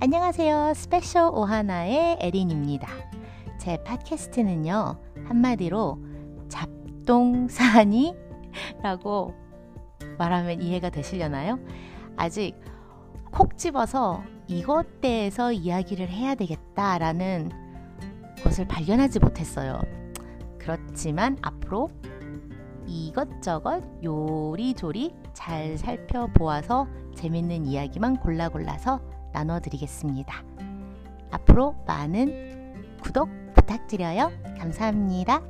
안녕하세요. 스페셜 오하나의 에린입니다. 제 팟캐스트는요, 한마디로 잡동사니라고 말하면 이해가 되시려나요? 아직 콕 집어서 이것 대해서 이야기를 해야 되겠다라는 것을 발견하지 못했어요. 그렇지만 앞으로 이것저것 요리조리 잘 살펴보아서 재밌는 이야기만 골라서 나눠드리겠습니다. 앞으로 많은 구독 부탁드려요. 감사합니다.